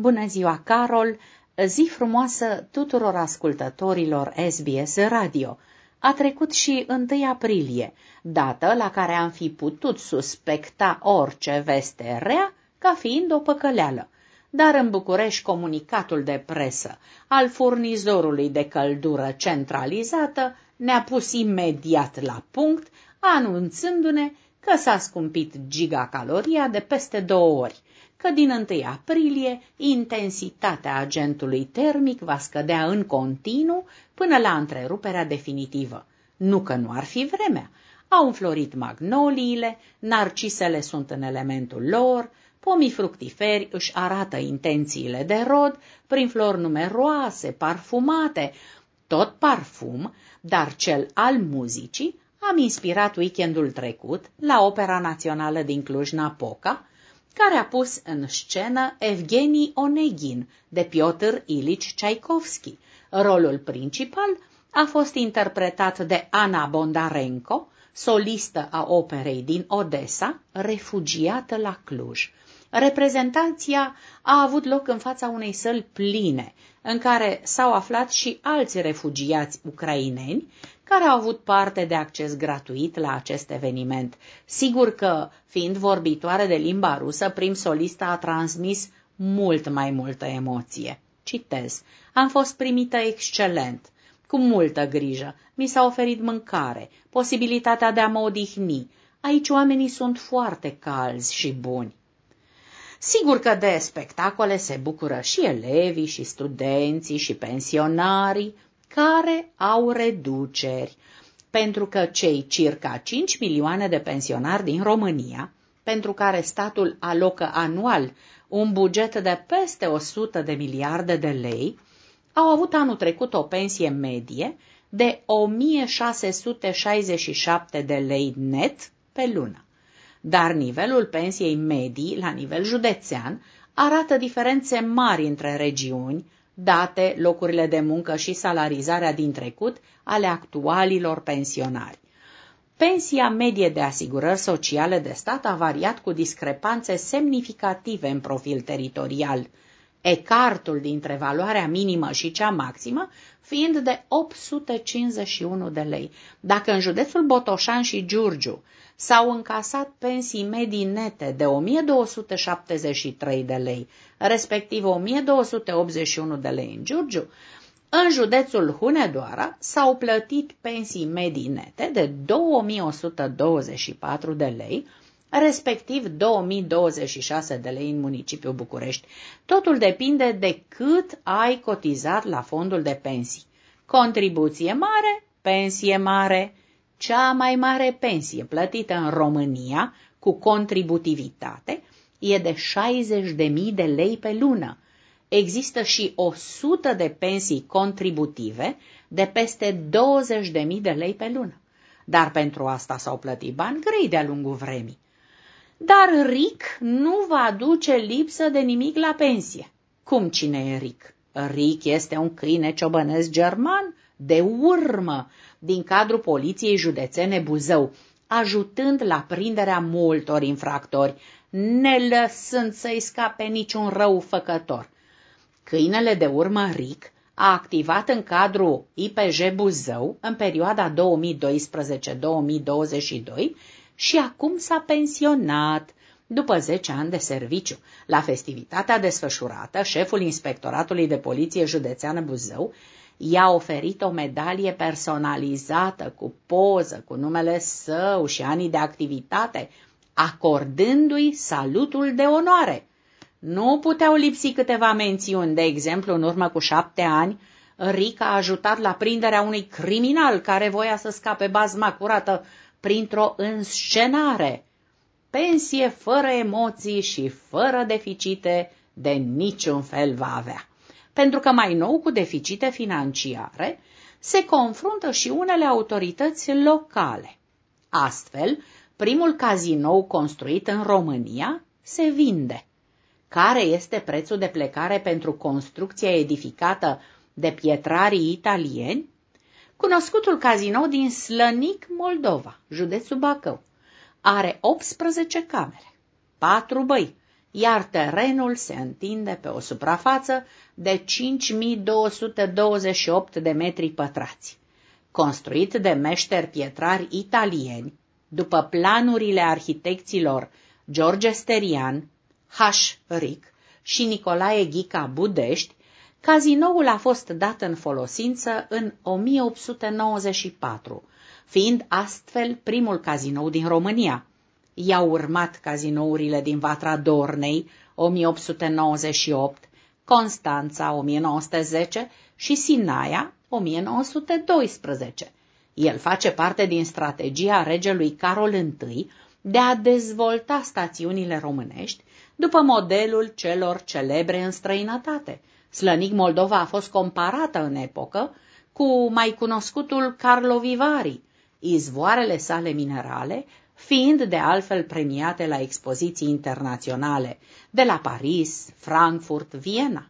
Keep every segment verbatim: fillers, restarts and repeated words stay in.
Bună ziua, Carol! Zi frumoasă tuturor ascultătorilor S B S Radio! A trecut și întâi aprilie, dată la care am fi putut suspecta orice veste rea ca fiind o păcăleală. Dar în București comunicatul de presă al furnizorului de căldură centralizată ne-a pus imediat la punct, anunțându-ne că s-a scumpit gigacaloria de peste două ori, că din întâi aprilie intensitatea agentului termic va scădea în continuu până la întreruperea definitivă. Nu că nu ar fi vremea. Au înflorit magnoliile, narcisele sunt în elementul lor, pomii fructiferi își arată intențiile de rod prin flori numeroase, parfumate, tot parfum, dar cel al muzicii am inspirat weekendul trecut la Opera Națională din Cluj-Napoca, care a pus în scenă Evgenii Onegin de Piotr Ilici Ceaicovschi. Rolul principal a fost interpretat de Ana Bondarenko, solistă a operei din Odessa, refugiată la Cluj. Reprezentația a avut loc în fața unei săli pline, în care s-au aflat și alți refugiați ucraineni, care au avut parte de acces gratuit la acest eveniment. Sigur că, fiind vorbitoare de limba rusă, prim solista a transmis mult mai multă emoție. Citez: am fost primită excelent, cu multă grijă, mi s-a oferit mâncare, posibilitatea de a mă odihni. Aici oamenii sunt foarte calzi și buni. Sigur că de spectacole se bucură și elevii, și studenții, și pensionarii, care au reduceri, pentru că cei circa cinci milioane de pensionari din România, pentru care statul alocă anual un buget de peste o sută de miliarde de lei, au avut anul trecut o pensie medie de o mie șase sute șaizeci și șapte de lei net pe lună. Dar nivelul pensiei medii la nivel județean arată diferențe mari între regiuni, date locurile de muncă și salarizarea din trecut ale actualilor pensionari. Pensia medie de asigurări sociale de stat a variat cu discrepanțe semnificative în profil teritorial, ecartul dintre valoarea minimă și cea maximă fiind de opt sute cincizeci și unu de lei. Dacă în județul Botoșan și Giurgiu s-au încasat pensii medii nete de o mie două sute șaptezeci și trei de lei, respectiv o mie două sute optzeci și unu de lei în Giurgiu, în județul Hunedoara s-au plătit pensii medii nete de două mii o sută douăzeci și patru de lei, respectiv două mii douăzeci și șase de lei în municipiul București. Totul depinde de cât ai cotizat la fondul de pensii. Contribuție mare, pensie mare. Cea mai mare pensie plătită în România cu contributivitate e de șaizeci de mii de lei pe lună. Există și o sută de pensii contributive de peste douăzeci de mii de lei pe lună. Dar pentru asta s-au plătit bani grei de-a lungul vremii. Dar Rick nu va aduce lipsă de nimic la pensie. Cum, cine e Rick? Rick este un câine ciobănesc german de urmă din cadrul Poliției Județene Buzău, ajutând la prinderea multor infractori, ne lăsând să-i scape niciun răufăcător. Câinele de urmă Rick a activat în cadrul I P J Buzău în perioada două mii doisprezece două mii douăzeci și doi și acum s-a pensionat după zece ani de serviciu. La festivitatea desfășurată, șeful Inspectoratului de Poliție Județeană Buzău i-a oferit o medalie personalizată cu poză, cu numele său și anii de activitate, acordându-i salutul de onoare. Nu puteau lipsi câteva mențiuni. De exemplu, în urmă cu șapte ani, Rick a ajutat la prinderea unui criminal care voia să scape bazma curată printr-o înscenare. Pensie fără emoții și fără deficite de niciun fel va avea. Pentru că mai nou cu deficite financiare se confruntă și unele autorități locale. Astfel, primul cazinou construit în România se vinde. Care este prețul de plecare pentru construcția edificată de pietrarii italieni? Cunoscutul cazinou din Slănic, Moldova, județul Bacău, are optsprezece camere, patru băi, iar terenul se întinde pe o suprafață de cinci mii două sute douăzeci și opt de metri pătrați. Construit de meșteri pietrari italieni, după planurile arhitecților George Sterian, H. Rick și Nicolae Ghica Budești, cazinoul a fost dat în folosință în o mie opt sute nouăzeci și patru, fiind astfel primul cazinou din România. I-au urmat cazinourile din Vatra Dornei, o mie opt sute nouăzeci și opt, Constanța, o mie nouă sute zece și Sinaia, o mie nouă sute doisprezece. El face parte din strategia regelui Carol I de a dezvolta stațiunile românești după modelul celor celebre în străinătate. Slănic, Moldova, a fost comparată în epocă cu mai cunoscutul Carlo Vivari, izvoarele sale minerale fiind de altfel premiate la expoziții internaționale de la Paris, Frankfurt, Viena.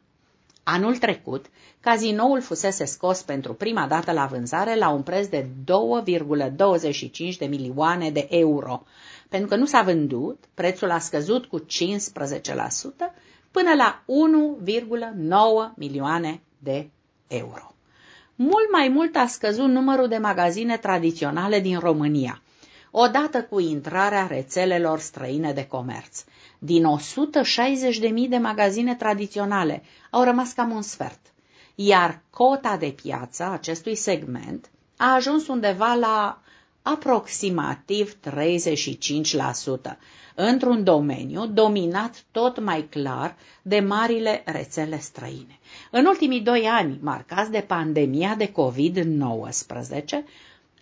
Anul trecut, cazinoul fusese scos pentru prima dată la vânzare la un preț de două virgulă douăzeci și cinci de milioane de euro. Pentru că nu s-a vândut, prețul a scăzut cu cincisprezece la sută până la unu virgulă nouă milioane de euro. Mult mai mult a scăzut numărul de magazine tradiționale din România, odată cu intrarea rețelelor străine de comerț. Din o sută șaizeci de mii de magazine tradiționale au rămas cam un sfert, iar cota de piață a acestui segment a ajuns undeva la aproximativ treizeci și cinci la sută, într-un domeniu dominat tot mai clar de marile rețele străine. În ultimii doi ani, marcați de pandemia de covid nouăsprezece,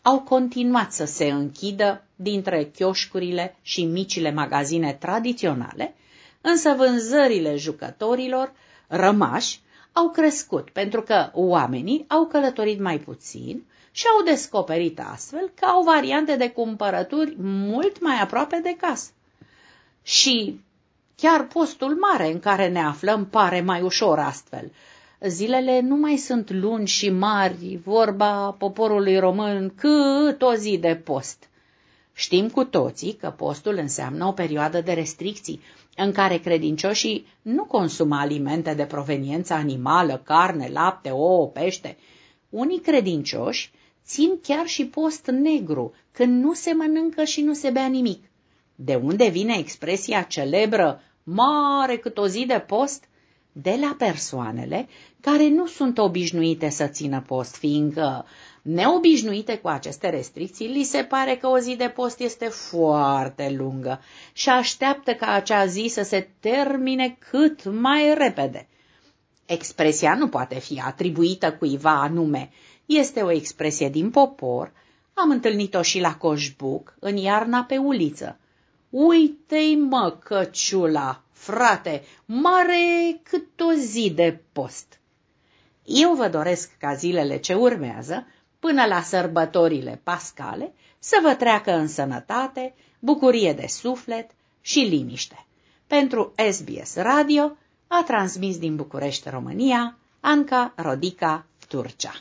au continuat să se închidă dintre chioșcurile și micile magazine tradiționale, însă vânzările jucătorilor rămași au crescut pentru că oamenii au călătorit mai puțin și au descoperit astfel că au variante de cumpărături mult mai aproape de casă. Și chiar postul mare în care ne aflăm pare mai ușor astfel. Zilele nu mai sunt lungi și mari, vorba poporului român, cât o zi de post. Știm cu toții că postul înseamnă o perioadă de restricții, în care credincioșii nu consumă alimente de proveniență animală, carne, lapte, ouă, pește. Unii credincioși țin chiar și post negru, când nu se mănâncă și nu se bea nimic. De unde vine expresia celebră, mare cât o zi de post? De la persoanele care nu sunt obișnuite să țină post, fiindcă neobișnuite cu aceste restricții, li se pare că o zi de post este foarte lungă și așteaptă ca acea zi să se termine cât mai repede. Expresia nu poate fi atribuită cuiva anume, este o expresie din popor, am întâlnit-o și la Coșbuc, în iarna pe uliță. Uite-i mă căciula, frate, mare cât o zi de post. Eu vă doresc ca zilele ce urmează, până la sărbătorile pascale, să vă treacă în sănătate, bucurie de suflet și liniște. Pentru S B S Radio a transmis din București, România, Anca Rodica Turcea.